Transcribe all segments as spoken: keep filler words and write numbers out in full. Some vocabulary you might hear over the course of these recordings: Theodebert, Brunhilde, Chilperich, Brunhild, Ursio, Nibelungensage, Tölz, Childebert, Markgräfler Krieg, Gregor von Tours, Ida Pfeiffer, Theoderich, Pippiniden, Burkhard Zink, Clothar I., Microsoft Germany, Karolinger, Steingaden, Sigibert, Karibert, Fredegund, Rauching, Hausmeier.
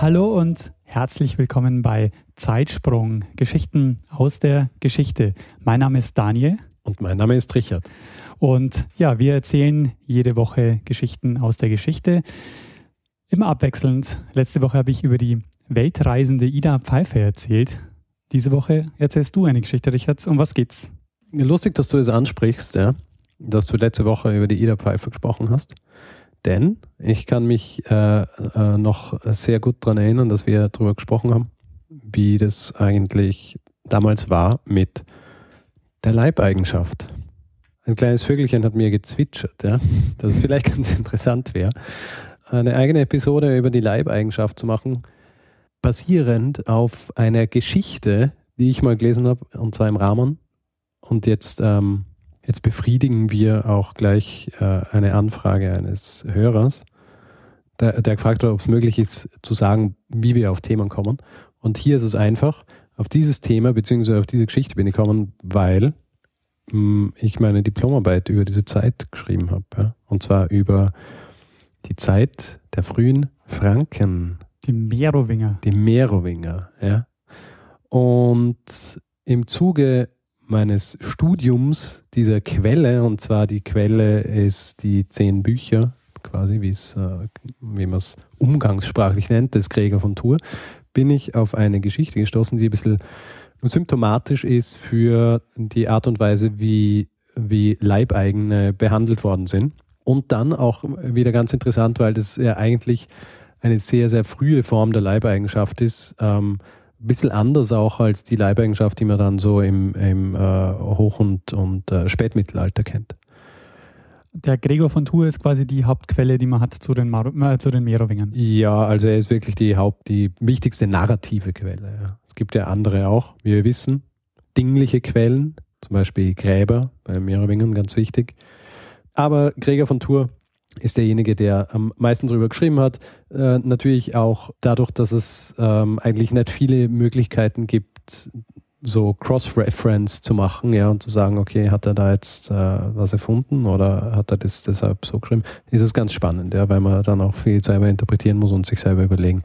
Hallo und herzlich willkommen bei Zeitsprung, Geschichten aus der Geschichte. Mein Name ist Daniel. Und mein Name ist Richard. Und ja, wir erzählen jede Woche Geschichten aus der Geschichte. Immer abwechselnd. Letzte Woche habe ich über die weltreisende Ida Pfeiffer erzählt. Diese Woche erzählst du eine Geschichte, Richard. Um was geht's? Lustig, dass du es ansprichst, ja, dass du letzte Woche über die Ida Pfeiffer gesprochen hast. Denn ich kann mich äh, äh, noch sehr gut daran erinnern, dass wir darüber gesprochen haben, wie das eigentlich damals war mit der Leibeigenschaft. Ein kleines Vögelchen hat mir gezwitschert, ja, dass es vielleicht ganz interessant wäre, eine eigene Episode über die Leibeigenschaft zu machen, basierend auf einer Geschichte, die ich mal gelesen habe, und zwar im Rahmen. Und jetzt... Ähm, Jetzt befriedigen wir auch gleich äh, eine Anfrage eines Hörers, der, der gefragt hat, ob es möglich ist, zu sagen, wie wir auf Themen kommen. Und hier ist es einfach, auf dieses Thema bzw. auf diese Geschichte bin ich gekommen, weil mh, ich meine Diplomarbeit über diese Zeit geschrieben habe. Ja? Und zwar über die Zeit der frühen Franken. Die Merowinger. Die Merowinger, ja. Und im Zuge meines Studiums dieser Quelle, und zwar die Quelle ist die zehn Bücher, quasi wie es, wie man es umgangssprachlich nennt, des Gregor von Tours, bin ich auf eine Geschichte gestoßen, die ein bisschen symptomatisch ist für die Art und Weise, wie, wie Leibeigene behandelt worden sind. Und dann auch wieder ganz interessant, weil das ja eigentlich eine sehr, sehr frühe Form der Leibeigenschaft ist, ähm, ein bisschen anders auch als die Leibeigenschaft, die man dann so im, im äh, Hoch- und, und äh, Spätmittelalter kennt. Der Gregor von Tours ist quasi die Hauptquelle, die man hat zu den, Mar- äh, zu den Merowingern. Ja, also er ist wirklich die Haupt, die wichtigste narrative Quelle. Ja. Es gibt ja andere auch, wie wir wissen, dingliche Quellen, zum Beispiel Gräber bei den Merowingern, ganz wichtig. Aber Gregor von Tours ist derjenige, der am meisten darüber geschrieben hat. Äh, natürlich auch dadurch, dass es ähm, eigentlich nicht viele Möglichkeiten gibt, so Cross-Reference zu machen, ja, und zu sagen, okay, hat er da jetzt äh, was erfunden oder hat er das deshalb so geschrieben? Ist es ganz spannend, ja, weil man dann auch viel selber interpretieren muss und sich selber überlegen,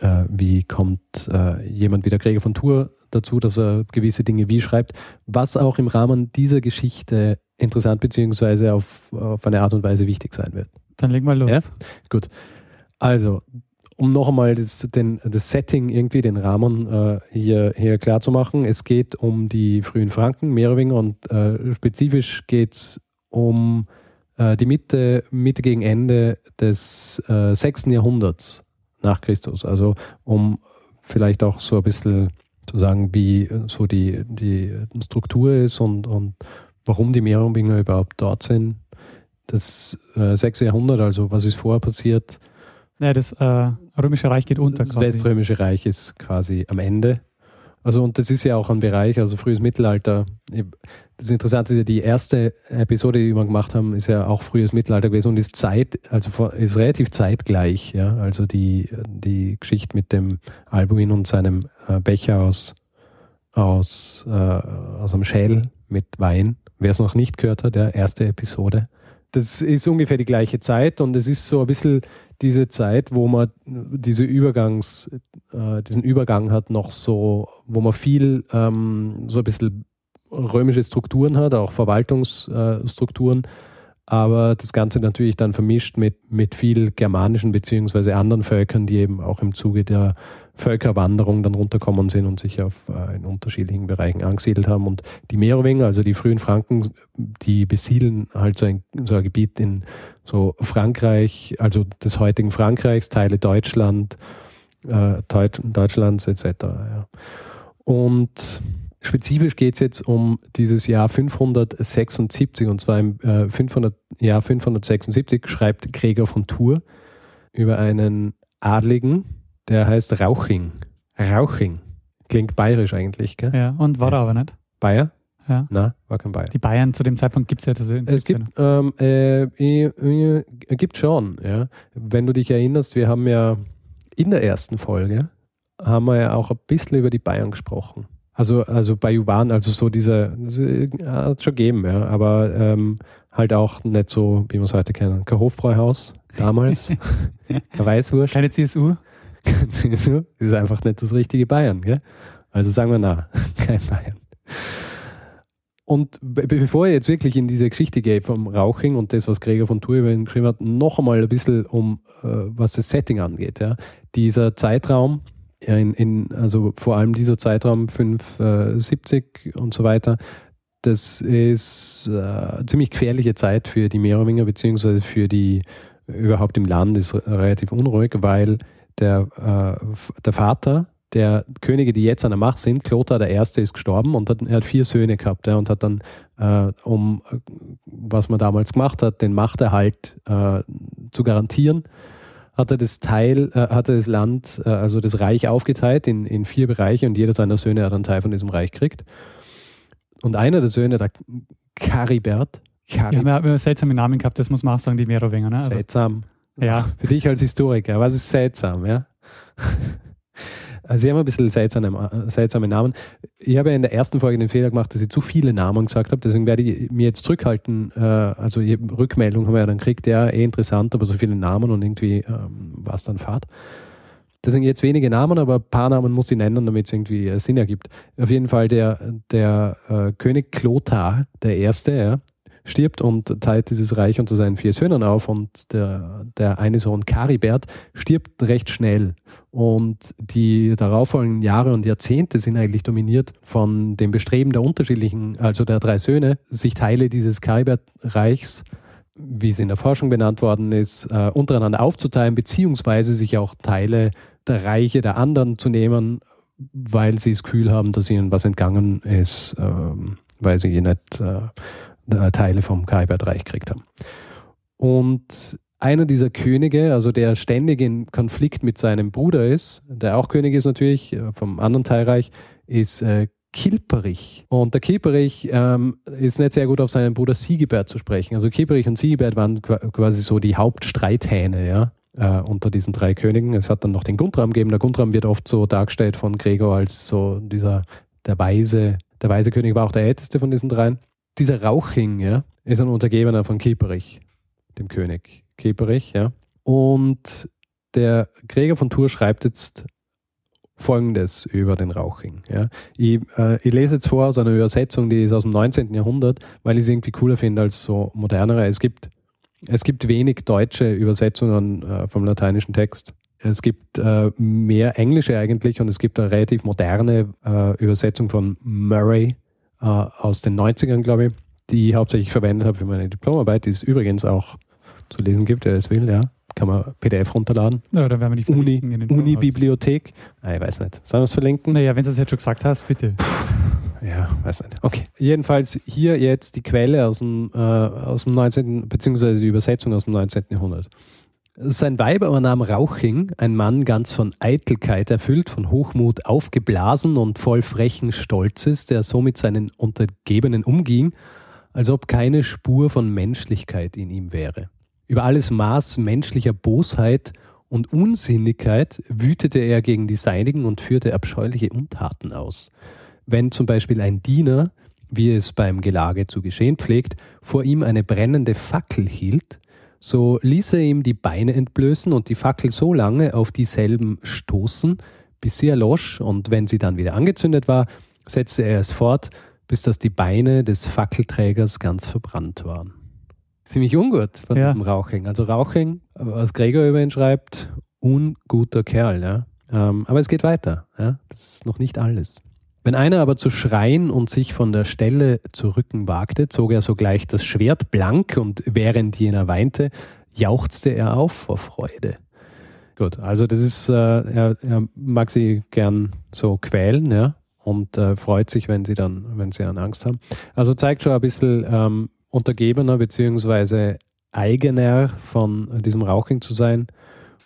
äh, wie kommt äh, jemand wie der Gregor von Tours dazu, dass er gewisse Dinge wie schreibt, was auch im Rahmen dieser Geschichte interessant beziehungsweise auf, auf eine Art und Weise wichtig sein wird. Dann legen wir los. Ja? Gut. Also, um noch einmal das, den, das Setting, irgendwie den Rahmen äh, hier, hier klar zu machen, es geht um die frühen Franken, Merowinger, und äh, spezifisch geht es um äh, die Mitte, Mitte gegen Ende des äh, sechsten Jahrhunderts nach Christus. Also, um vielleicht auch so ein bisschen zu sagen, wie so die, die Struktur ist und, und warum die Merowinger überhaupt dort sind. Das äh, sechste Jahrhundert, also was ist vorher passiert? Ja, das äh, Römische Reich geht unter. Das quasi. Weströmische Reich ist quasi am Ende. Also, und das ist ja auch ein Bereich, also frühes Mittelalter. Das Interessante ist ja, die erste Episode, die wir gemacht haben, ist ja auch frühes Mittelalter gewesen und ist Zeit, also ist relativ zeitgleich. Ja? Also die, die Geschichte mit dem Albuin und seinem äh, Becher aus, aus, äh, aus einem Schädel mit Wein. Wer es noch nicht gehört hat, ja, erste Episode. Das ist ungefähr die gleiche Zeit und es ist so ein bisschen diese Zeit, wo man diese Übergangs, äh, diesen Übergang hat, noch so, wo man viel ähm, so ein bisschen römische Strukturen hat, auch Verwaltungsstrukturen, aber das Ganze natürlich dann vermischt mit, mit viel germanischen bzw. anderen Völkern, die eben auch im Zuge der Völkerwanderung dann runterkommen sind und sich auf, äh, in unterschiedlichen Bereichen angesiedelt haben. Und die Merowinger, also die frühen Franken, die besiedeln halt so ein, so ein Gebiet in so Frankreich, also des heutigen Frankreichs, Teile Deutschland, äh, Deutsch, Deutschlands et cetera. Ja. Und spezifisch geht es jetzt um dieses Jahr fünfhundertsechsundsiebzig, und zwar im äh, fünfhundert, Jahr fünfhundertsechsundsiebzig schreibt Gregor von Tours über einen Adligen, Der heißt Rauching. Rauching. Klingt bayerisch eigentlich, gell? Ja, und war er aber nicht. Bayer? Ja. Nein, war kein Bayer. Die Bayern zu dem Zeitpunkt gibt es ja das in Es gibt ähm, äh, äh, äh, gibt schon, ja. Wenn du dich erinnerst, wir haben ja in der ersten Folge haben wir ja auch ein bisschen über die Bayern gesprochen. Also, also bei Juwan, also so diese, diese hat es schon gegeben, ja, aber ähm, halt auch nicht so, wie wir es heute kennen. Kein Hofbräuhaus damals, keine Weißwurst. Keine C S U. Keine C S U, das ist einfach nicht das richtige Bayern, gell? Also sagen wir na, kein Bayern. Und be- bevor ich jetzt wirklich in diese Geschichte gehe vom Rauching und das, was Gregor von Tours über ihn geschrieben hat, noch einmal ein bisschen um, äh, was das Setting angeht. Ja. Dieser Zeitraum, in, in, also vor allem dieser Zeitraum fünfhundertsiebzig und so weiter, das ist äh, eine ziemlich gefährliche Zeit für die Merowinger, beziehungsweise für die, überhaupt im Land ist relativ unruhig, weil der, äh, der Vater der Könige, die jetzt an der Macht sind, Clothar der Erste. ist gestorben und hat, er hat vier Söhne gehabt, ja, und hat dann, äh, um was man damals gemacht hat, den Machterhalt äh, zu garantieren, hat er das Teil, äh, hat er das Land, äh, also das Reich aufgeteilt in, in vier Bereiche und jeder seiner Söhne hat einen Teil von diesem Reich gekriegt. Und einer der Söhne, der Karibert. Karib- ja, wir haben ja seltsame Namen gehabt, das muss man auch sagen, die Merowinger. Ne? Also, seltsam. Ja. Für dich als Historiker, was ist seltsam, ja? Also sie haben ein bisschen seltsame, seltsame Namen. Ich habe ja in der ersten Folge den Fehler gemacht, dass ich zu viele Namen gesagt habe, deswegen werde ich mir jetzt zurückhalten. Also Rückmeldung haben wir ja dann gekriegt, ja, eh interessant, aber so viele Namen und irgendwie ähm, war es dann fad. Deswegen jetzt wenige Namen, aber ein paar Namen muss ich nennen, damit es irgendwie Sinn ergibt. Auf jeden Fall der, der äh, König Clothar der Erste, ja, stirbt und teilt dieses Reich unter seinen vier Söhnen auf und der, der eine Sohn Karibert stirbt recht schnell und die darauffolgenden Jahre und Jahrzehnte sind eigentlich dominiert von dem Bestreben der unterschiedlichen, also der drei Söhne, sich Teile dieses Karibert-Reichs, wie es in der Forschung benannt worden ist, äh, untereinander aufzuteilen, beziehungsweise sich auch Teile der Reiche der anderen zu nehmen, weil sie das Gefühl haben, dass ihnen was entgangen ist, ähm, weil sie nicht äh, Teile vom Karibert-Reich gekriegt haben. Und einer dieser Könige, also der ständig in Konflikt mit seinem Bruder ist, der auch König ist natürlich, vom anderen Teilreich, ist äh, Chilperich. Und der Chilperich ähm, ist nicht sehr gut auf seinen Bruder Sigibert zu sprechen. Also Chilperich und Sigibert waren quasi so die Hauptstreithähne, ja, äh, unter diesen drei Königen. Es hat dann noch den Guntram gegeben. Der Guntram wird oft so dargestellt von Gregor als so dieser, der weise, der weise König war auch der älteste von diesen dreien. Dieser Rauching, ja, ist ein Untergebener von Chilperich, dem König Chilperich, ja. Und der Gregor von Tours schreibt jetzt Folgendes über den Rauching, ja. Ich, äh, ich lese jetzt vor aus einer Übersetzung, die ist aus dem neunzehnten Jahrhundert, weil ich es irgendwie cooler finde als so modernere. Es gibt, es gibt wenig deutsche Übersetzungen äh, vom lateinischen Text. Es gibt äh, mehr englische eigentlich und es gibt eine relativ moderne äh, Übersetzung von Murray, aus den neunzigern, glaube ich, die ich hauptsächlich verwendet habe für meine Diplomarbeit, die es übrigens auch zu lesen gibt, wer es will, ja. Kann man P D F runterladen. Ja, dann werden wir die verlinken Uni, in den Uni-Bibliothek. Ah, ich weiß nicht. Sollen wir es verlinken? Naja, wenn du es jetzt schon gesagt hast, bitte. Puh, ja, weiß nicht. Okay. Jedenfalls hier jetzt die Quelle aus dem, äh, aus dem neunzehnten, beziehungsweise die Übersetzung aus dem neunzehnten Jahrhundert. Sein Weib aber nahm Rauching, ein Mann ganz von Eitelkeit erfüllt, von Hochmut aufgeblasen und voll frechen Stolzes, der so mit seinen Untergebenen umging, als ob keine Spur von Menschlichkeit in ihm wäre. Über alles Maß menschlicher Bosheit und Unsinnigkeit wütete er gegen die Seinigen und führte abscheuliche Untaten aus. Wenn zum Beispiel ein Diener, wie es beim Gelage zu geschehen pflegt, vor ihm eine brennende Fackel hielt, so ließ er ihm die Beine entblößen und die Fackel so lange auf dieselben stoßen, bis sie erlosch, und wenn sie dann wieder angezündet war, setzte er es fort, bis dass die Beine des Fackelträgers ganz verbrannt waren. Ziemlich ungut von ja. Dem Rauching. Also Rauching, was Gregor über ihn schreibt, unguter Kerl. Ja? Ähm, aber es geht weiter. Ja? Das ist noch nicht alles. Wenn einer aber zu schreien und sich von der Stelle zu rücken wagte, zog er sogleich das Schwert blank und während jener weinte, jauchzte er auf vor Freude. Gut, also das ist, äh, er, er mag sie gern so quälen, ja, und äh, freut sich, wenn sie dann, wenn sie dann Angst haben. Also zeigt schon ein bisschen ähm, untergebener bzw. eigener von diesem Rauching zu sein.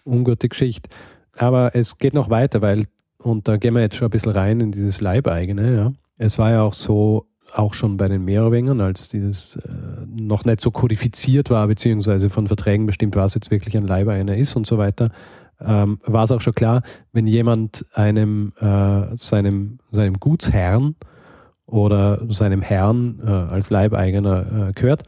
Ungute Geschichte. Aber es geht noch weiter, weil, und da gehen wir jetzt schon ein bisschen rein in dieses Leibeigene, ja. Es war ja auch so, auch schon bei den Merowingern, als dieses äh, noch nicht so kodifiziert war, beziehungsweise von Verträgen bestimmt, was jetzt wirklich ein Leibeigener ist und so weiter, ähm, war es auch schon klar, wenn jemand einem, äh, seinem, seinem Gutsherrn oder seinem Herrn äh, als Leibeigener äh, gehört,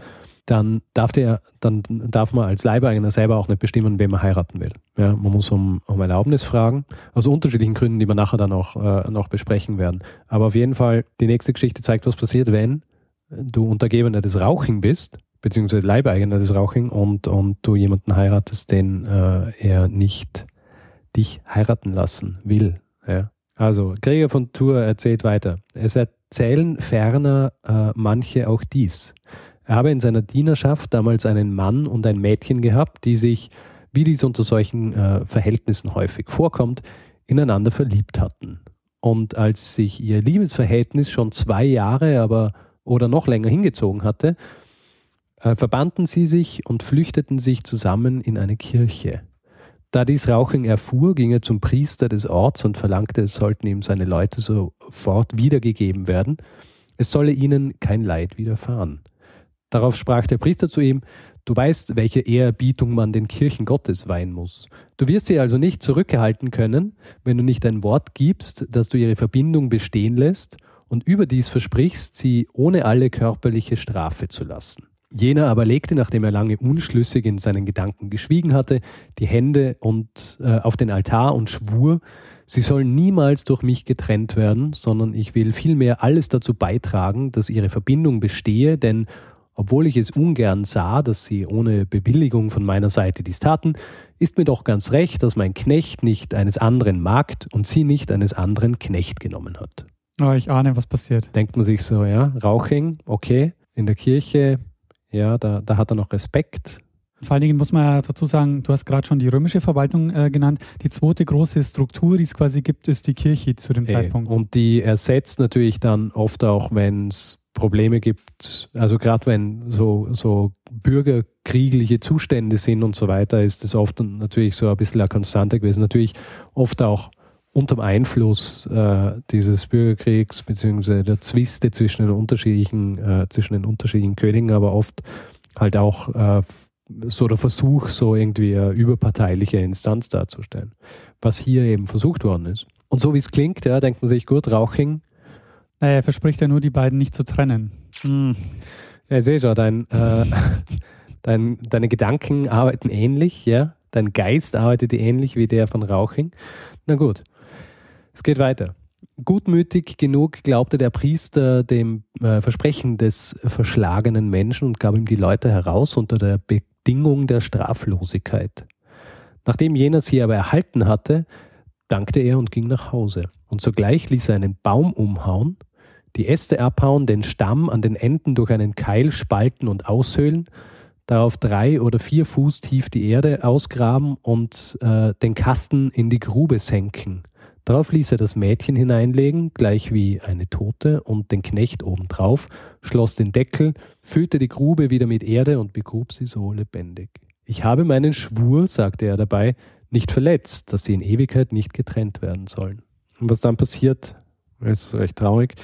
dann darf, der, dann darf man als Leibeigener selber auch nicht bestimmen, wen man heiraten will. Ja, man muss um, um Erlaubnis fragen, aus unterschiedlichen Gründen, die wir nachher dann auch äh, noch besprechen werden. Aber auf jeden Fall, die nächste Geschichte zeigt, was passiert, wenn du Untergebener des Rauching bist, beziehungsweise Leibeigener des Rauching und, und du jemanden heiratest, den äh, er nicht dich heiraten lassen will. Ja. Also, Gregor von Tours erzählt weiter. Es erzählen ferner äh, manche auch dies. Er habe in seiner Dienerschaft damals einen Mann und ein Mädchen gehabt, die sich, wie dies unter solchen äh, Verhältnissen häufig vorkommt, ineinander verliebt hatten. Und als sich ihr Liebesverhältnis schon zwei Jahre aber oder noch länger hingezogen hatte, äh, verbanden sie sich und flüchteten sich zusammen in eine Kirche. Da dies Rauching erfuhr, ging er zum Priester des Orts und verlangte, es sollten ihm seine Leute sofort wiedergegeben werden. Es solle ihnen kein Leid widerfahren. Darauf sprach der Priester zu ihm, du weißt, welche Ehrerbietung man den Kirchen Gottes weihen muss. Du wirst sie also nicht zurückhalten können, wenn du nicht ein Wort gibst, dass du ihre Verbindung bestehen lässt und überdies versprichst, sie ohne alle körperliche Strafe zu lassen. Jener aber legte, nachdem er lange unschlüssig in seinen Gedanken geschwiegen hatte, die Hände und, äh, auf den Altar und schwur, sie sollen niemals durch mich getrennt werden, sondern ich will vielmehr alles dazu beitragen, dass ihre Verbindung bestehe, denn obwohl ich es ungern sah, dass sie ohne Bewilligung von meiner Seite dies taten, ist mir doch ganz recht, dass mein Knecht nicht eines anderen Magd und sie nicht eines anderen Knecht genommen hat. Oh, ich ahne, was passiert. Denkt man sich so, ja, Rauching, okay, in der Kirche, ja, da, da hat er noch Respekt. Vor allen Dingen muss man ja dazu sagen, du hast gerade schon die römische Verwaltung äh, genannt. Die zweite große Struktur, die es quasi gibt, ist die Kirche zu dem Zeitpunkt. Und die ersetzt natürlich dann oft auch, wenn es Probleme gibt, also gerade wenn so, so bürgerkriegliche Zustände sind und so weiter, ist das oft natürlich so ein bisschen eine Konstante gewesen. Natürlich oft auch unter dem Einfluss äh, dieses Bürgerkriegs beziehungsweise der Zwiste zwischen den unterschiedlichen, äh, zwischen den unterschiedlichen Königen, aber oft halt auch äh, so der Versuch, so irgendwie eine überparteiliche Instanz darzustellen, was hier eben versucht worden ist. Und so wie es klingt, ja, denkt man sich, gut, Rauching, naja, er verspricht ja nur, die beiden nicht zu trennen. Hm. Ja, ich sehe schon, dein, äh, dein, deine Gedanken arbeiten ähnlich, ja? Dein Geist arbeitet ähnlich wie der von Rauching. Na gut, es geht weiter. Gutmütig genug glaubte der Priester dem äh, Versprechen des verschlagenen Menschen und gab ihm die Leute heraus unter der Bedingung der Straflosigkeit. Nachdem jener sie aber erhalten hatte, dankte er und ging nach Hause. Und sogleich ließ er einen Baum umhauen, die Äste abhauen, den Stamm an den Enden durch einen Keil spalten und aushöhlen, darauf drei oder vier Fuß tief die Erde ausgraben und äh, den Kasten in die Grube senken. Darauf ließ er das Mädchen hineinlegen, gleich wie eine Tote, und den Knecht obendrauf, schloss den Deckel, füllte die Grube wieder mit Erde und begrub sie so lebendig. Ich habe meinen Schwur, sagte er dabei, nicht verletzt, dass sie in Ewigkeit nicht getrennt werden sollen. Und was dann passiert, ist recht traurig.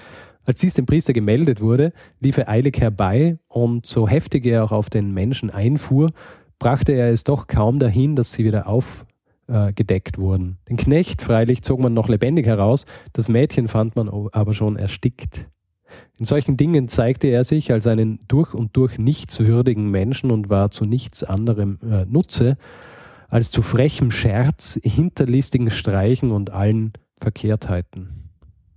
Als dies dem Priester gemeldet wurde, lief er eilig herbei und so heftig er auch auf den Menschen einfuhr, brachte er es doch kaum dahin, dass sie wieder aufgedeckt äh, wurden. Den Knecht freilich zog man noch lebendig heraus, das Mädchen fand man aber schon erstickt. In solchen Dingen zeigte er sich als einen durch und durch nichtswürdigen Menschen und war zu nichts anderem äh, Nutze, als zu frechem Scherz, hinterlistigen Streichen und allen Verkehrtheiten.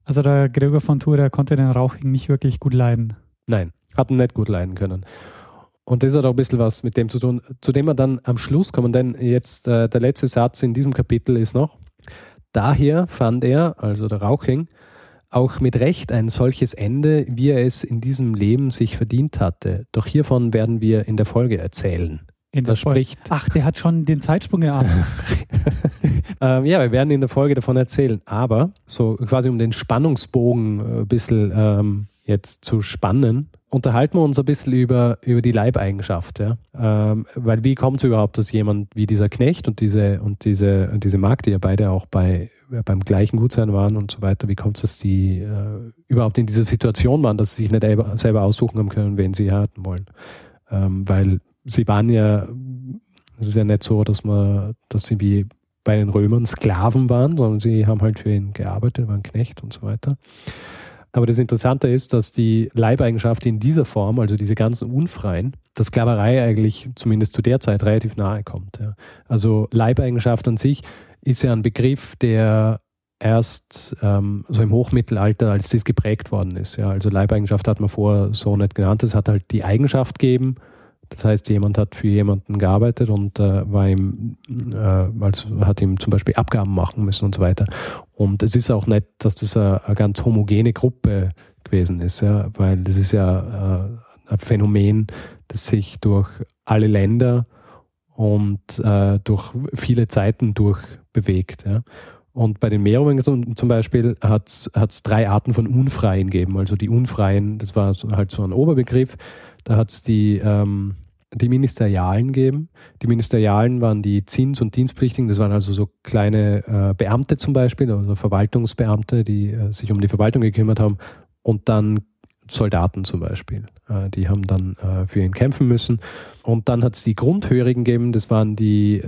Also der Gregor von Tours, der konnte den Rauching nicht wirklich gut leiden. Nein, hat ihn nicht gut leiden können. Und das hat auch ein bisschen was mit dem zu tun, zu dem wir dann am Schluss kommen, denn jetzt äh, der letzte Satz in diesem Kapitel ist noch, daher fand er, also der Rauching, auch mit Recht ein solches Ende, wie er es in diesem Leben sich verdient hatte. Doch hiervon werden wir in der Folge erzählen. In der Folge. Ach, der hat schon den Zeitsprung erahnt. ähm, ja, wir werden in der Folge davon erzählen. Aber so quasi um den Spannungsbogen ein bisschen ähm, jetzt zu spannen, unterhalten wir uns ein bisschen über, über die Leibeigenschaft. Ja? Ähm, weil wie kommt es überhaupt, dass jemand wie dieser Knecht und diese, und diese, und diese Magd, die ja beide auch bei, beim gleichen Gutsherrn waren und so weiter, wie kommt es, dass die äh, überhaupt in dieser Situation waren, dass sie sich nicht selber aussuchen haben können, wen sie heiraten wollen? Ähm, weil sie waren ja, es ist ja nicht so, dass man, dass sie wie bei den Römern Sklaven waren, sondern sie haben halt für ihn gearbeitet, waren Knecht und so weiter. Aber das Interessante ist, dass die Leibeigenschaft in dieser Form, also diese ganzen Unfreien, der Sklaverei eigentlich zumindest zu der Zeit relativ nahe kommt. Ja. Also Leibeigenschaft an sich ist ja ein Begriff, der erst ähm, so im Hochmittelalter, als das geprägt worden ist. Ja. Also Leibeigenschaft hat man vorher so nicht genannt. Es hat halt die Eigenschaft gegeben. Das heißt, jemand hat für jemanden gearbeitet und äh, war ihm, äh, also hat ihm zum Beispiel Abgaben machen müssen und so weiter. Und es ist auch nicht, dass das eine, eine ganz homogene Gruppe gewesen ist, ja, weil das ist ja äh, ein Phänomen, das sich durch alle Länder und äh, durch viele Zeiten durchbewegt. Ja. Und bei den Merowingern zum Beispiel hat es drei Arten von Unfreien gegeben. Also die Unfreien, das war halt so ein Oberbegriff, da hat es die, ähm, die Ministerialen gegeben. Die Ministerialen waren die Zins- und Dienstpflichtigen, das waren also so kleine äh, Beamte zum Beispiel, also Verwaltungsbeamte, die äh, sich um die Verwaltung gekümmert haben. Und dann Soldaten zum Beispiel, äh, die haben dann äh, für ihn kämpfen müssen. Und dann hat es die Grundhörigen gegeben, das waren die,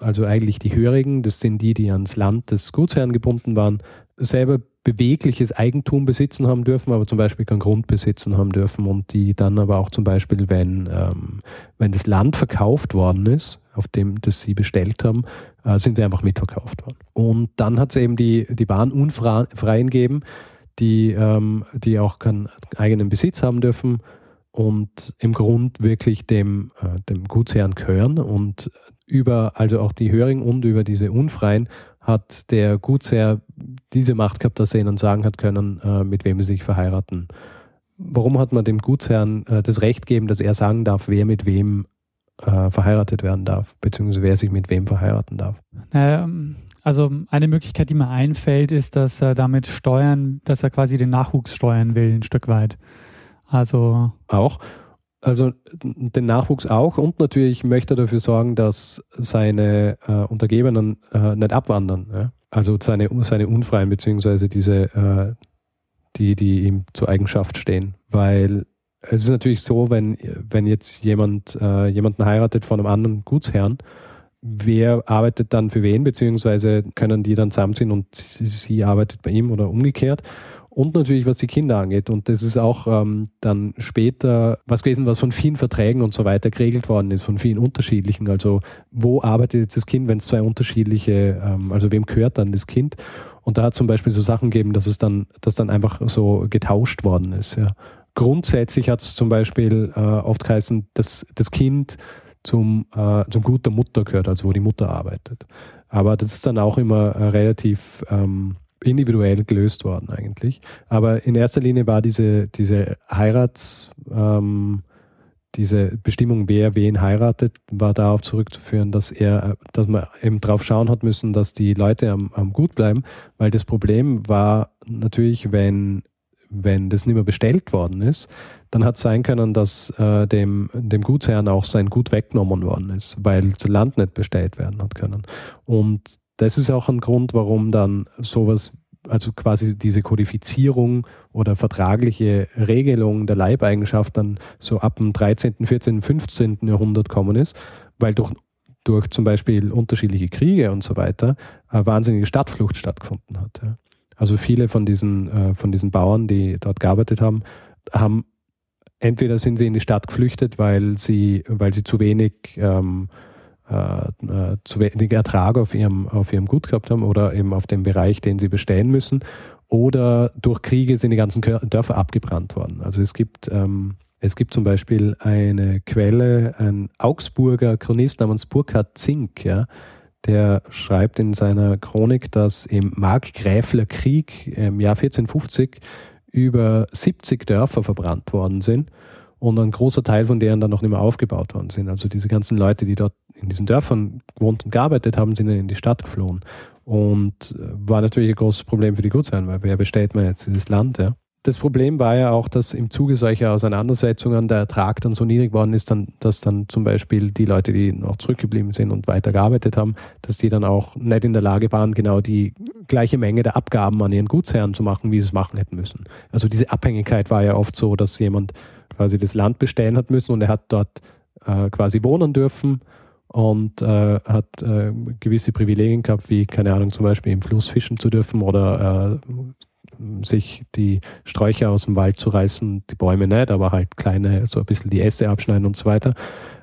also eigentlich die Hörigen, das sind die, die ans Land des Gutsherrn gebunden waren, selber bewegliches Eigentum besitzen haben dürfen, aber zum Beispiel keinen Grund besitzen haben dürfen und die dann aber auch zum Beispiel, wenn, ähm, wenn das Land verkauft worden ist, auf dem das sie bestellt haben, äh, sind sie einfach mitverkauft worden. Und dann hat es eben die, die wahren Unfreien gegeben, die, ähm, die auch keinen eigenen Besitz haben dürfen und im Grund wirklich dem, äh, dem Gutsherrn gehören. Und über, also auch die Hörigen und über diese Unfreien, hat der Gutsherr diese Macht gehabt, dass er ihnen sagen hat können, äh, mit wem sie sich verheiraten. Warum hat man dem Gutsherrn äh, das Recht gegeben, dass er sagen darf, wer mit wem äh, verheiratet werden darf, beziehungsweise wer sich mit wem verheiraten darf? Naja, ähm Also eine Möglichkeit, die mir einfällt, ist, dass er damit steuern, dass er quasi den Nachwuchs steuern will, ein Stück weit. Also auch. Also den Nachwuchs auch und natürlich möchte er dafür sorgen, dass seine äh, Untergebenen äh, nicht abwandern. Ja? Also seine, seine Unfreien, beziehungsweise diese, äh, die, die ihm zur Eigenschaft stehen. Weil es ist natürlich so, wenn, wenn jetzt jemand äh, jemanden heiratet von einem anderen Gutsherrn, wer arbeitet dann für wen, beziehungsweise können die dann zusammenziehen und sie, sie arbeitet bei ihm oder umgekehrt. Und natürlich, was die Kinder angeht. Und das ist auch ähm, dann später was gewesen, was von vielen Verträgen und so weiter geregelt worden ist, von vielen unterschiedlichen. Also wo arbeitet jetzt das Kind, wenn es zwei unterschiedliche, ähm, also wem gehört dann das Kind? Und da hat es zum Beispiel so Sachen gegeben, dass es dann, dass dann einfach so getauscht worden ist. Ja. Grundsätzlich hat es zum Beispiel äh, oft geheißen, dass das Kind zum, äh, zum Gut der Mutter gehört, also wo die Mutter arbeitet. Aber das ist dann auch immer äh, relativ ähm, individuell gelöst worden eigentlich. Aber in erster Linie war diese, diese Heirats, ähm, diese Bestimmung, wer wen heiratet, war darauf zurückzuführen, dass er, dass man eben drauf schauen hat müssen, dass die Leute am, am Gut bleiben, weil das Problem war natürlich, wenn wenn das nicht mehr bestellt worden ist, dann hat es sein können, dass äh, dem, dem Gutsherrn auch sein Gut weggenommen worden ist, weil das Land nicht bestellt werden hat können. Und das ist auch ein Grund, warum dann sowas, also quasi diese Kodifizierung oder vertragliche Regelung der Leibeigenschaft dann so ab dem dreizehnten, vierzehnten, fünfzehnten Jahrhundert gekommen ist, weil durch durch zum Beispiel unterschiedliche Kriege und so weiter eine wahnsinnige Stadtflucht stattgefunden hat. Ja. Also viele von diesen, äh, von diesen Bauern, die dort gearbeitet haben, haben entweder sind sie in die Stadt geflüchtet, weil sie, weil sie zu wenig ähm, äh, äh, zu wenig Ertrag auf ihrem, auf ihrem Gut gehabt haben oder eben auf dem Bereich, den sie bestellen müssen. Oder durch Kriege sind die ganzen Dörfer abgebrannt worden. Also es gibt, ähm, es gibt zum Beispiel eine Quelle, ein Augsburger Chronist namens Burkhard Zink, ja, der schreibt in seiner Chronik, dass im Markgräfler Krieg im Jahr vierzehnhundertfünfzig über siebzig Dörfer verbrannt worden sind und ein großer Teil von denen dann noch nicht mehr aufgebaut worden sind. Also diese ganzen Leute, die dort in diesen Dörfern gewohnt und gearbeitet haben, sind in die Stadt geflohen. Und war natürlich ein großes Problem für die Gutsherren, weil wer bestellt man jetzt dieses Land? Ja? Das Problem war ja auch, dass im Zuge solcher Auseinandersetzungen der Ertrag dann so niedrig worden ist, dann, dass dann zum Beispiel die Leute, die noch zurückgeblieben sind und weiter gearbeitet haben, dass die dann auch nicht in der Lage waren, genau die gleiche Menge der Abgaben an ihren Gutsherren zu machen, wie sie es machen hätten müssen. Also diese Abhängigkeit war ja oft so, dass jemand quasi das Land bestellen hat müssen und er hat dort äh, quasi wohnen dürfen und äh, hat äh, gewisse Privilegien gehabt, wie, keine Ahnung, zum Beispiel im Fluss fischen zu dürfen oder äh, sich die Sträucher aus dem Wald zu reißen, die Bäume nicht, aber halt kleine, so ein bisschen die Äste abschneiden und so weiter.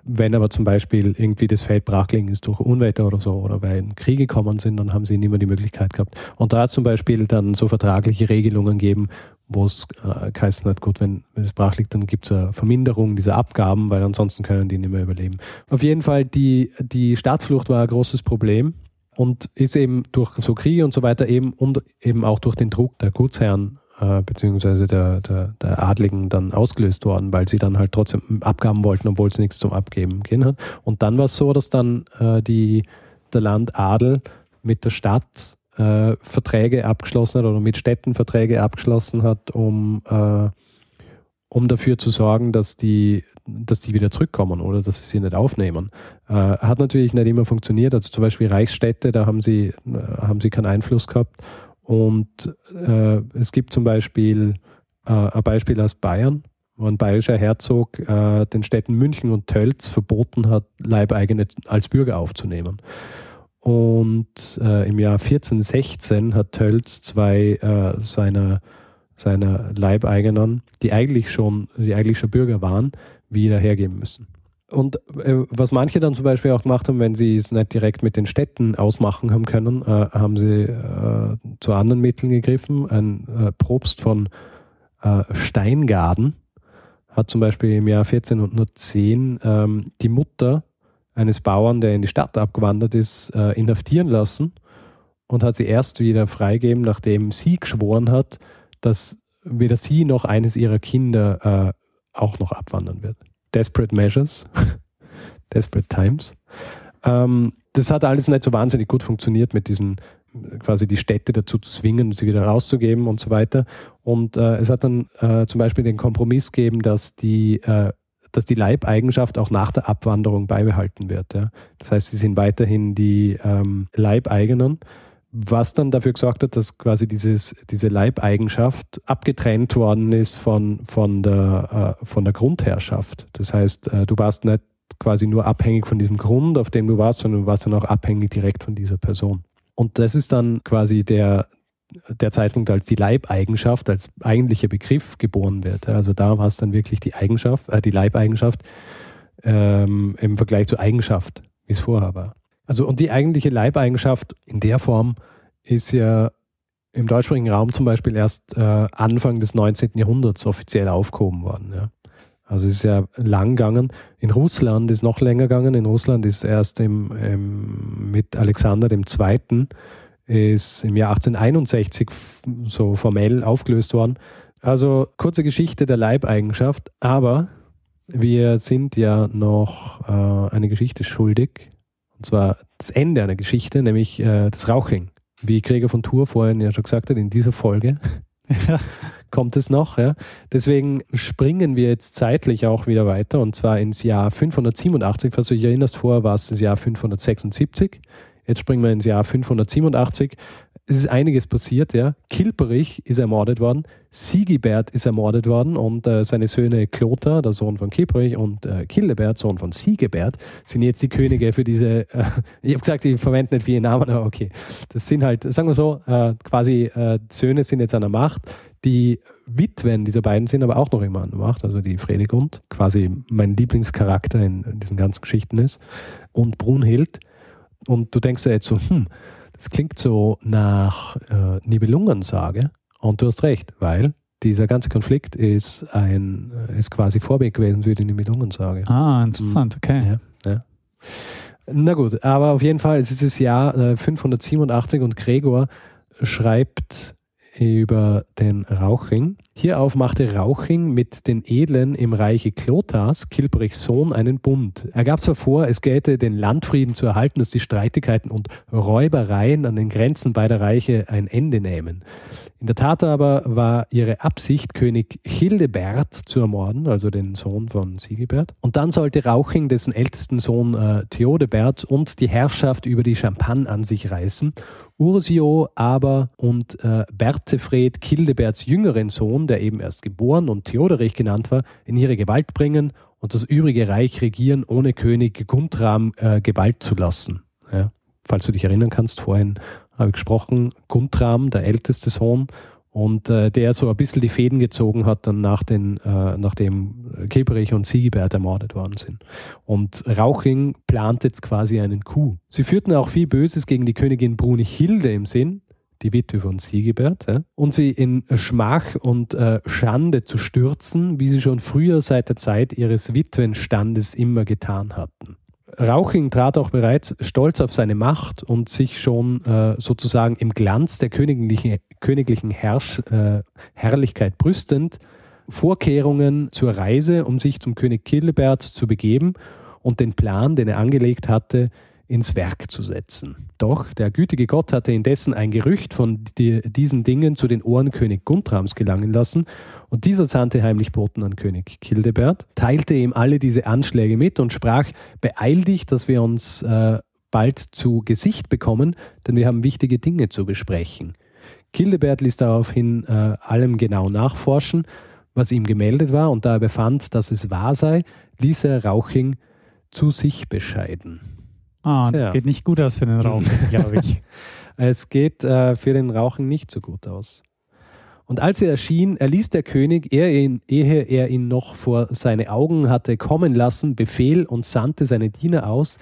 Wenn aber zum Beispiel irgendwie das Feld brachgelegen ist durch Unwetter oder so oder weil Kriege gekommen sind, dann haben sie nicht mehr die Möglichkeit gehabt. Und da hat zum Beispiel dann so vertragliche Regelungen gegeben, wo es äh, geheißen hat, gut, wenn es brach liegt, dann gibt es eine Verminderung dieser Abgaben, weil ansonsten können die nicht mehr überleben. Auf jeden Fall, die, die Stadtflucht war ein großes Problem. Und ist eben durch so Kriege und so weiter eben und eben auch durch den Druck der Gutsherren äh, bzw. Der, der, der Adligen dann ausgelöst worden, weil sie dann halt trotzdem Abgaben wollten, obwohl es nichts zum Abgeben gegeben hat. Und dann war es so, dass dann äh, die, der Landadel mit der Stadt äh, Verträge abgeschlossen hat oder mit Städten Verträge abgeschlossen hat, um, äh, um dafür zu sorgen, dass die dass die wieder zurückkommen oder dass sie sie nicht aufnehmen. Äh, hat natürlich nicht immer funktioniert. Also zum Beispiel Reichsstädte, da haben sie, äh, haben sie keinen Einfluss gehabt. Und äh, es gibt zum Beispiel äh, ein Beispiel aus Bayern, wo ein bayerischer Herzog äh, den Städten München und Tölz verboten hat, Leibeigene als Bürger aufzunehmen. Und äh, im Jahr vierzehn sechzehn hat Tölz zwei äh, seiner, seiner Leibeigenen, die eigentlich schon, die eigentlich schon Bürger waren, wieder hergeben müssen. Und äh, was manche dann zum Beispiel auch gemacht haben, wenn sie es nicht direkt mit den Städten ausmachen haben können, äh, haben sie äh, zu anderen Mitteln gegriffen. Ein äh, Propst von äh, Steingaden hat zum Beispiel im Jahr vierzehnhundertzehn ähm, die Mutter eines Bauern, der in die Stadt abgewandert ist, äh, inhaftieren lassen und hat sie erst wieder freigeben, nachdem sie geschworen hat, dass weder sie noch eines ihrer Kinder äh, auch noch abwandern wird. Desperate Measures, Desperate Times. Ähm, das hat alles nicht so wahnsinnig gut funktioniert mit diesen, quasi die Städte dazu zu zwingen, sie wieder rauszugeben und so weiter. Und äh, es hat dann äh, zum Beispiel den Kompromiss gegeben, dass die, äh, dass die Leibeigenschaft auch nach der Abwanderung beibehalten wird. Ja? Das heißt, sie sind weiterhin die ähm, Leibeigenen, was dann dafür gesorgt hat, dass quasi dieses, diese Leibeigenschaft abgetrennt worden ist von, von, der, äh, von der Grundherrschaft. Das heißt, äh, du warst nicht quasi nur abhängig von diesem Grund, auf dem du warst, sondern du warst dann auch abhängig direkt von dieser Person. Und das ist dann quasi der, der Zeitpunkt, als die Leibeigenschaft als eigentlicher Begriff geboren wird. Also da war es dann wirklich die Eigenschaft, äh, die Leibeigenschaft ähm, im Vergleich zur Eigenschaft, wie es vorher war. Also, und die eigentliche Leibeigenschaft in der Form ist ja im deutschsprachigen Raum zum Beispiel erst äh, Anfang des neunzehnten. Jahrhunderts offiziell aufgehoben worden. Ja. Also es ist ja lang gegangen. In Russland ist noch länger gegangen. In Russland ist erst im, im, mit Alexander dem Zweiten ist im Jahr achtzehnhunderteinundsechzig f- so formell aufgelöst worden. Also kurze Geschichte der Leibeigenschaft, aber wir sind ja noch äh, eine Geschichte schuldig. Und zwar das Ende einer Geschichte, nämlich äh, das Rauching. Wie Gregor von Tours vorhin ja schon gesagt hat, in dieser Folge kommt es noch. Ja. Deswegen springen wir jetzt zeitlich auch wieder weiter und zwar ins Jahr fünfhundertsiebenundachtzig. Falls du dich erinnerst, vorher war es das Jahr fünfhundertsechsundsiebzig. Jetzt springen wir ins Jahr fünfhundertsiebenundachtzig. Es ist einiges passiert. Ja. Chilperich ist ermordet worden, Sigibert ist ermordet worden und äh, seine Söhne Clothar, der Sohn von Chilperich, und äh, Childebert, Sohn von Sigibert, sind jetzt die Könige für diese, äh, ich habe gesagt, ich verwende nicht viele Namen, aber okay. Das sind halt, sagen wir so, äh, quasi äh, Söhne sind jetzt an der Macht. Die Witwen dieser beiden sind aber auch noch immer an der Macht, also die Fredegund, quasi mein Lieblingscharakter in, in diesen ganzen Geschichten ist, und Brunhild. Und du denkst ja jetzt so, hm, das klingt so nach äh, Nibelungensage. Und du hast recht, weil dieser ganze Konflikt ist ein ist quasi Vorbild gewesen für die Nibelungensage. Ah, interessant, okay. Ja, ja. Na gut, aber auf jeden Fall, es ist das Jahr äh, fünfhundertsiebenundachtzig und Gregor schreibt über den Rauchring. Hierauf machte Rauching mit den Edlen im Reiche Clothars, Chilperichs Sohn, einen Bund. Er gab zwar vor, es gelte, den Landfrieden zu erhalten, dass die Streitigkeiten und Räubereien an den Grenzen beider Reiche ein Ende nähmen. In der Tat aber war ihre Absicht, König Childebert zu ermorden, also den Sohn von Sigibert. Und dann sollte Rauching dessen ältesten Sohn äh, Theodebert und die Herrschaft über die Champagne an sich reißen. Ursio aber und äh, Berthefred, Childeberts jüngeren Sohn, der eben erst geboren und Theoderich genannt war, in ihre Gewalt bringen und das übrige Reich regieren, ohne König Guntram äh, Gewalt zu lassen. Ja? Falls du dich erinnern kannst, vorhin habe ich gesprochen, Guntram, der älteste Sohn, und äh, der so ein bisschen die Fäden gezogen hat, dann nach den, äh, nachdem Chilperich und Sigibert ermordet worden sind. Und Rauching plant jetzt quasi einen Coup. Sie führten auch viel Böses gegen die Königin Brunhilde im Sinn, die Witwe von Sigibert, ja, und sie in Schmach und äh, Schande zu stürzen, wie sie schon früher seit der Zeit ihres Witwenstandes immer getan hatten. Rauching trat auch bereits stolz auf seine Macht und sich schon äh, sozusagen im Glanz der königlichen, königlichen Herrsch, äh, Herrlichkeit brüstend, Vorkehrungen zur Reise, um sich zum König Childebert zu begeben und den Plan, den er angelegt hatte, ins Werk zu setzen. Doch der gütige Gott hatte indessen ein Gerücht von die, diesen Dingen zu den Ohren König Guntrams gelangen lassen, und dieser sandte heimlich Boten an König Childebert, teilte ihm alle diese Anschläge mit und sprach: Beeil dich, dass wir uns äh, bald zu Gesicht bekommen, denn wir haben wichtige Dinge zu besprechen. Childebert ließ daraufhin äh, allem genau nachforschen, was ihm gemeldet war, und da er befand, dass es wahr sei, ließ er Rauching zu sich bescheiden. Ah, das ja. geht nicht gut aus für den Rauching, glaube ich. Es geht äh, für den Rauching nicht so gut aus. Und als er erschien, erließ der König, er ihn, ehe er ihn noch vor seine Augen hatte kommen lassen, Befehl und sandte seine Diener aus,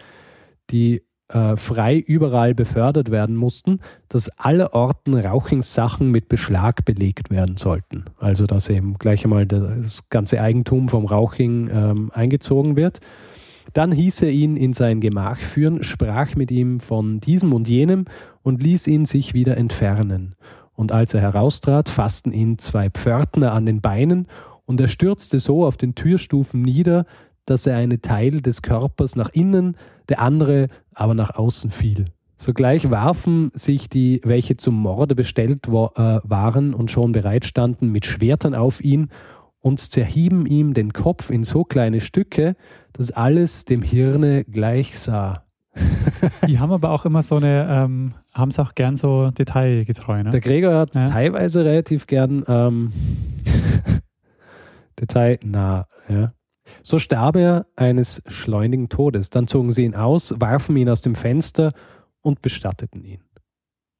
die äh, frei überall befördert werden mussten, dass allerorten Rauchings Sachen mit Beschlag belegt werden sollten. Also dass eben gleich einmal das ganze Eigentum vom Rauching ähm, eingezogen wird. Dann hieß er ihn in sein Gemach führen, sprach mit ihm von diesem und jenem und ließ ihn sich wieder entfernen. Und als er heraustrat, fassten ihn zwei Pförtner an den Beinen, und er stürzte so auf den Türstufen nieder, dass er einen Teil des Körpers nach innen, der andere aber nach außen fiel. Sogleich warfen sich die, welche zum Morde bestellt wo, äh, waren und schon bereit standen, mit Schwertern auf ihn und zerhieben ihm den Kopf in so kleine Stücke, dass alles dem Hirne gleich sah. Die haben aber auch immer so eine, ähm, haben es auch gern so detailgetreu, ne? Der Gregor hat ja. teilweise relativ gern ähm, detailnah, ja. So starb er eines schleunigen Todes. Dann zogen sie ihn aus, warfen ihn aus dem Fenster und bestatteten ihn.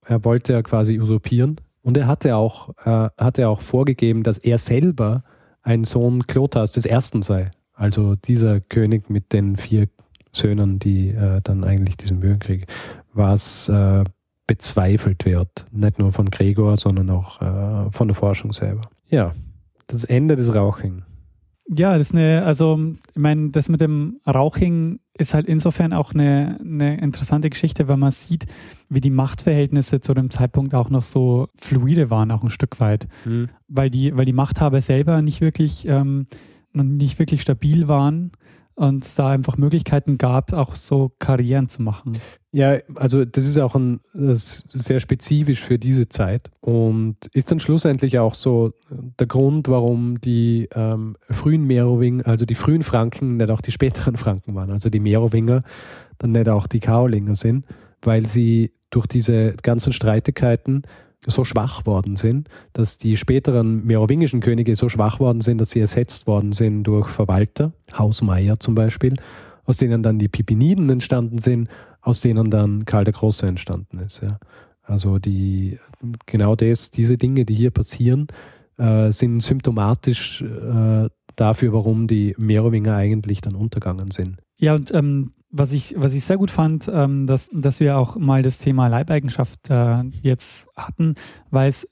Er wollte ja quasi usurpieren, und er hatte auch, äh, hatte auch vorgegeben, dass er selber ein Sohn Clothars des Ersten sei. Also dieser König mit den vier Söhnen, die äh, dann eigentlich diesen Bürgerkrieg, was äh, bezweifelt wird. Nicht nur von Gregor, sondern auch äh, von der Forschung selber. Ja, das Ende des Rauching. Ja, das ist eine, also ich meine, das mit dem Rauching ist halt insofern auch eine, eine interessante Geschichte, weil man sieht, wie die Machtverhältnisse zu dem Zeitpunkt auch noch so fluide waren, auch ein Stück weit. Mhm. Weil die, weil die Machthaber selber nicht wirklich, ähm, nicht wirklich stabil waren und es da einfach Möglichkeiten gab, auch so Karrieren zu machen. Ja, also das ist auch ein, das ist sehr spezifisch für diese Zeit und ist dann schlussendlich auch so der Grund, warum die ähm, frühen Merowinger, also die frühen Franken, nicht auch die späteren Franken waren, also die Merowinger, dann nicht auch die Karolinger sind, weil sie durch diese ganzen Streitigkeiten so schwach worden sind, dass die späteren merowingischen Könige so schwach worden sind, dass sie ersetzt worden sind durch Verwalter, Hausmeier zum Beispiel, aus denen dann die Pippiniden entstanden sind, aus denen dann Karl der Große entstanden ist. Ja. Also die, genau das, diese Dinge, die hier passieren, äh, sind symptomatisch äh, dafür, warum die Merowinger eigentlich dann untergegangen sind. Ja, und ähm, was ich, was ich sehr gut fand, ähm, dass, dass wir auch mal das Thema Leibeigenschaft äh, jetzt hatten, weil es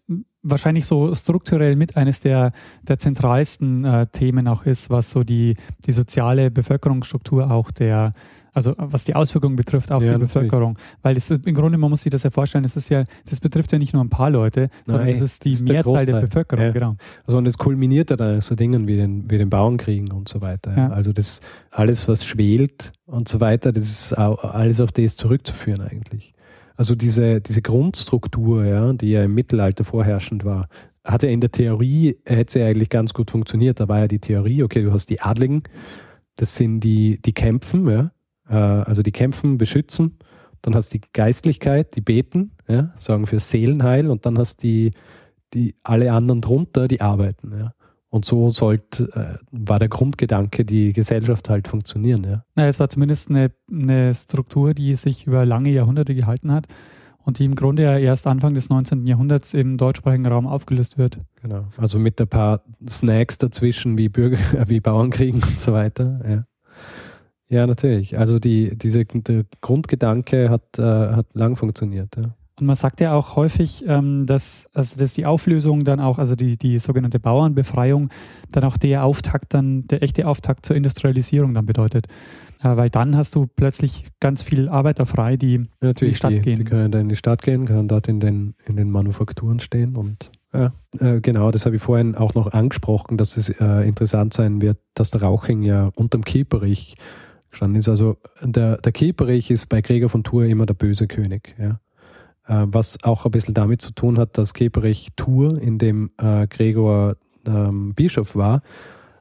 wahrscheinlich so strukturell mit eines der, der zentralsten äh, Themen auch ist, was so die, die soziale Bevölkerungsstruktur auch der, also was die Auswirkungen betrifft auf ja, die natürlich. Bevölkerung. Weil es, im Grunde, man muss sich das ja vorstellen, es ist ja, das betrifft ja nicht nur ein paar Leute, sondern es ist die ist der Mehrzahl Großteil. Der Bevölkerung. Ja. Genau. Also, und es kulminiert ja dann so Dingen wie den, wie den Bauernkriegen und so weiter. Ja. Ja. Also das alles, was schwelt und so weiter, das ist auch alles auf das zurückzuführen eigentlich. Also diese, diese Grundstruktur, ja, die ja im Mittelalter vorherrschend war, hat ja in der Theorie, hätte sie ja eigentlich ganz gut funktioniert. Da war ja die Theorie, okay, du hast die Adligen, das sind die, die kämpfen, ja, also die kämpfen, beschützen. Dann hast du die Geistlichkeit, die beten, ja, sorgen für Seelenheil. Und dann hast du die, die, alle anderen drunter, die arbeiten. Ja. Und so sollte, war der Grundgedanke, die Gesellschaft halt funktionieren. Ja. Naja, es war zumindest eine, eine Struktur, die sich über lange Jahrhunderte gehalten hat und die im Grunde ja erst Anfang des neunzehnten. Jahrhunderts im deutschsprachigen Raum aufgelöst wird. Genau, also mit ein paar Snacks dazwischen wie, Bürger, wie Bauernkriegen und so weiter. Ja, ja natürlich. Also die, diese, der Grundgedanke hat, äh, hat lang funktioniert. Ja. Und man sagt ja auch häufig, dass, also dass die Auflösung dann auch, also die, die sogenannte Bauernbefreiung, dann auch der Auftakt, dann der echte Auftakt zur Industrialisierung dann bedeutet. Weil dann hast du plötzlich ganz viel Arbeiter frei, die ja, in die Stadt die, gehen. Die können dann in die Stadt gehen, können dort in den, in den Manufakturen stehen. Und ja, äh, genau, das habe ich vorhin auch noch angesprochen, dass es äh, interessant sein wird, dass der Rauching ja unterm Chilperich gestanden ist. Also der, der Chilperich ist bei Gregor von Tours immer der böse König, ja. Was auch ein bisschen damit zu tun hat, dass Chilperich Tours, in dem äh, Gregor ähm, Bischof war,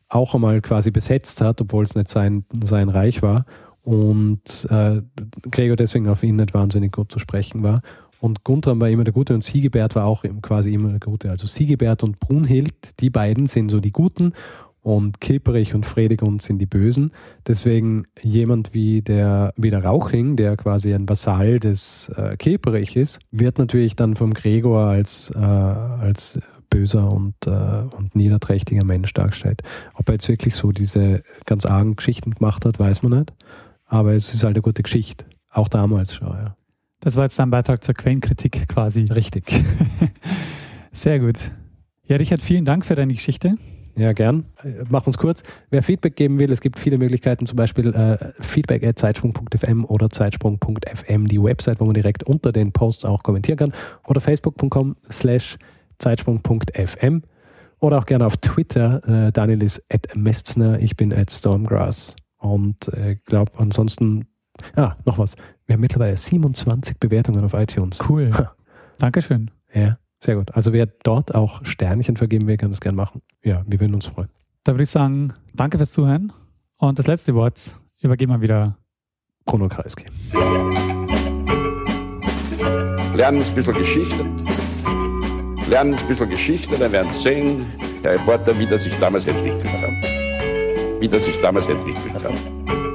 auch einmal quasi besetzt hat, obwohl es nicht sein, sein Reich war. Und äh, Gregor deswegen auf ihn nicht wahnsinnig gut zu sprechen war. Und Guntram war immer der Gute und Sigibert war auch quasi immer der Gute. Also Sigibert und Brunhild, die beiden sind so die Guten und Chilperich und Fredegund sind die Bösen. Deswegen jemand wie der, wie der Rauching, der quasi ein Vasall des äh, Chilperich ist, wird natürlich dann vom Gregor als, äh, als böser und, äh, und niederträchtiger Mensch dargestellt. Ob er jetzt wirklich so diese ganz argen Geschichten gemacht hat, weiß man nicht. Aber es ist halt eine gute Geschichte. Auch damals schon, ja. Das war jetzt dein Beitrag zur Quellenkritik quasi. Richtig. Sehr gut. Ja, Richard, vielen Dank für deine Geschichte. Ja, gern. Machen wir es kurz. Wer Feedback geben will, es gibt viele Möglichkeiten, zum Beispiel äh, feedback at zeitsprung punkt f m oder zeitsprung punkt f m, die Website, wo man direkt unter den Posts auch kommentieren kann, oder facebook.com slash zeitsprung.fm oder auch gerne auf Twitter. Äh, Daniel ist at Mestner, ich bin at Stormgrass. Und ich äh, glaube, ansonsten, ah, noch was. Wir haben mittlerweile siebenundzwanzig Bewertungen auf iTunes. Cool. Ha. Dankeschön. Ja. Sehr gut. Also wer dort auch Sternchen vergeben will, kann das gerne machen. Ja, wir würden uns freuen. Da würde ich sagen, danke fürs Zuhören. Und das letzte Wort übergeben wir wieder Bruno Kreisky. Lernen ein bisschen Geschichte. Lernen ein bisschen Geschichte, dann werden Sie sehen, der Reporter, wie das sich damals entwickelt hat. Wie das sich damals entwickelt hat.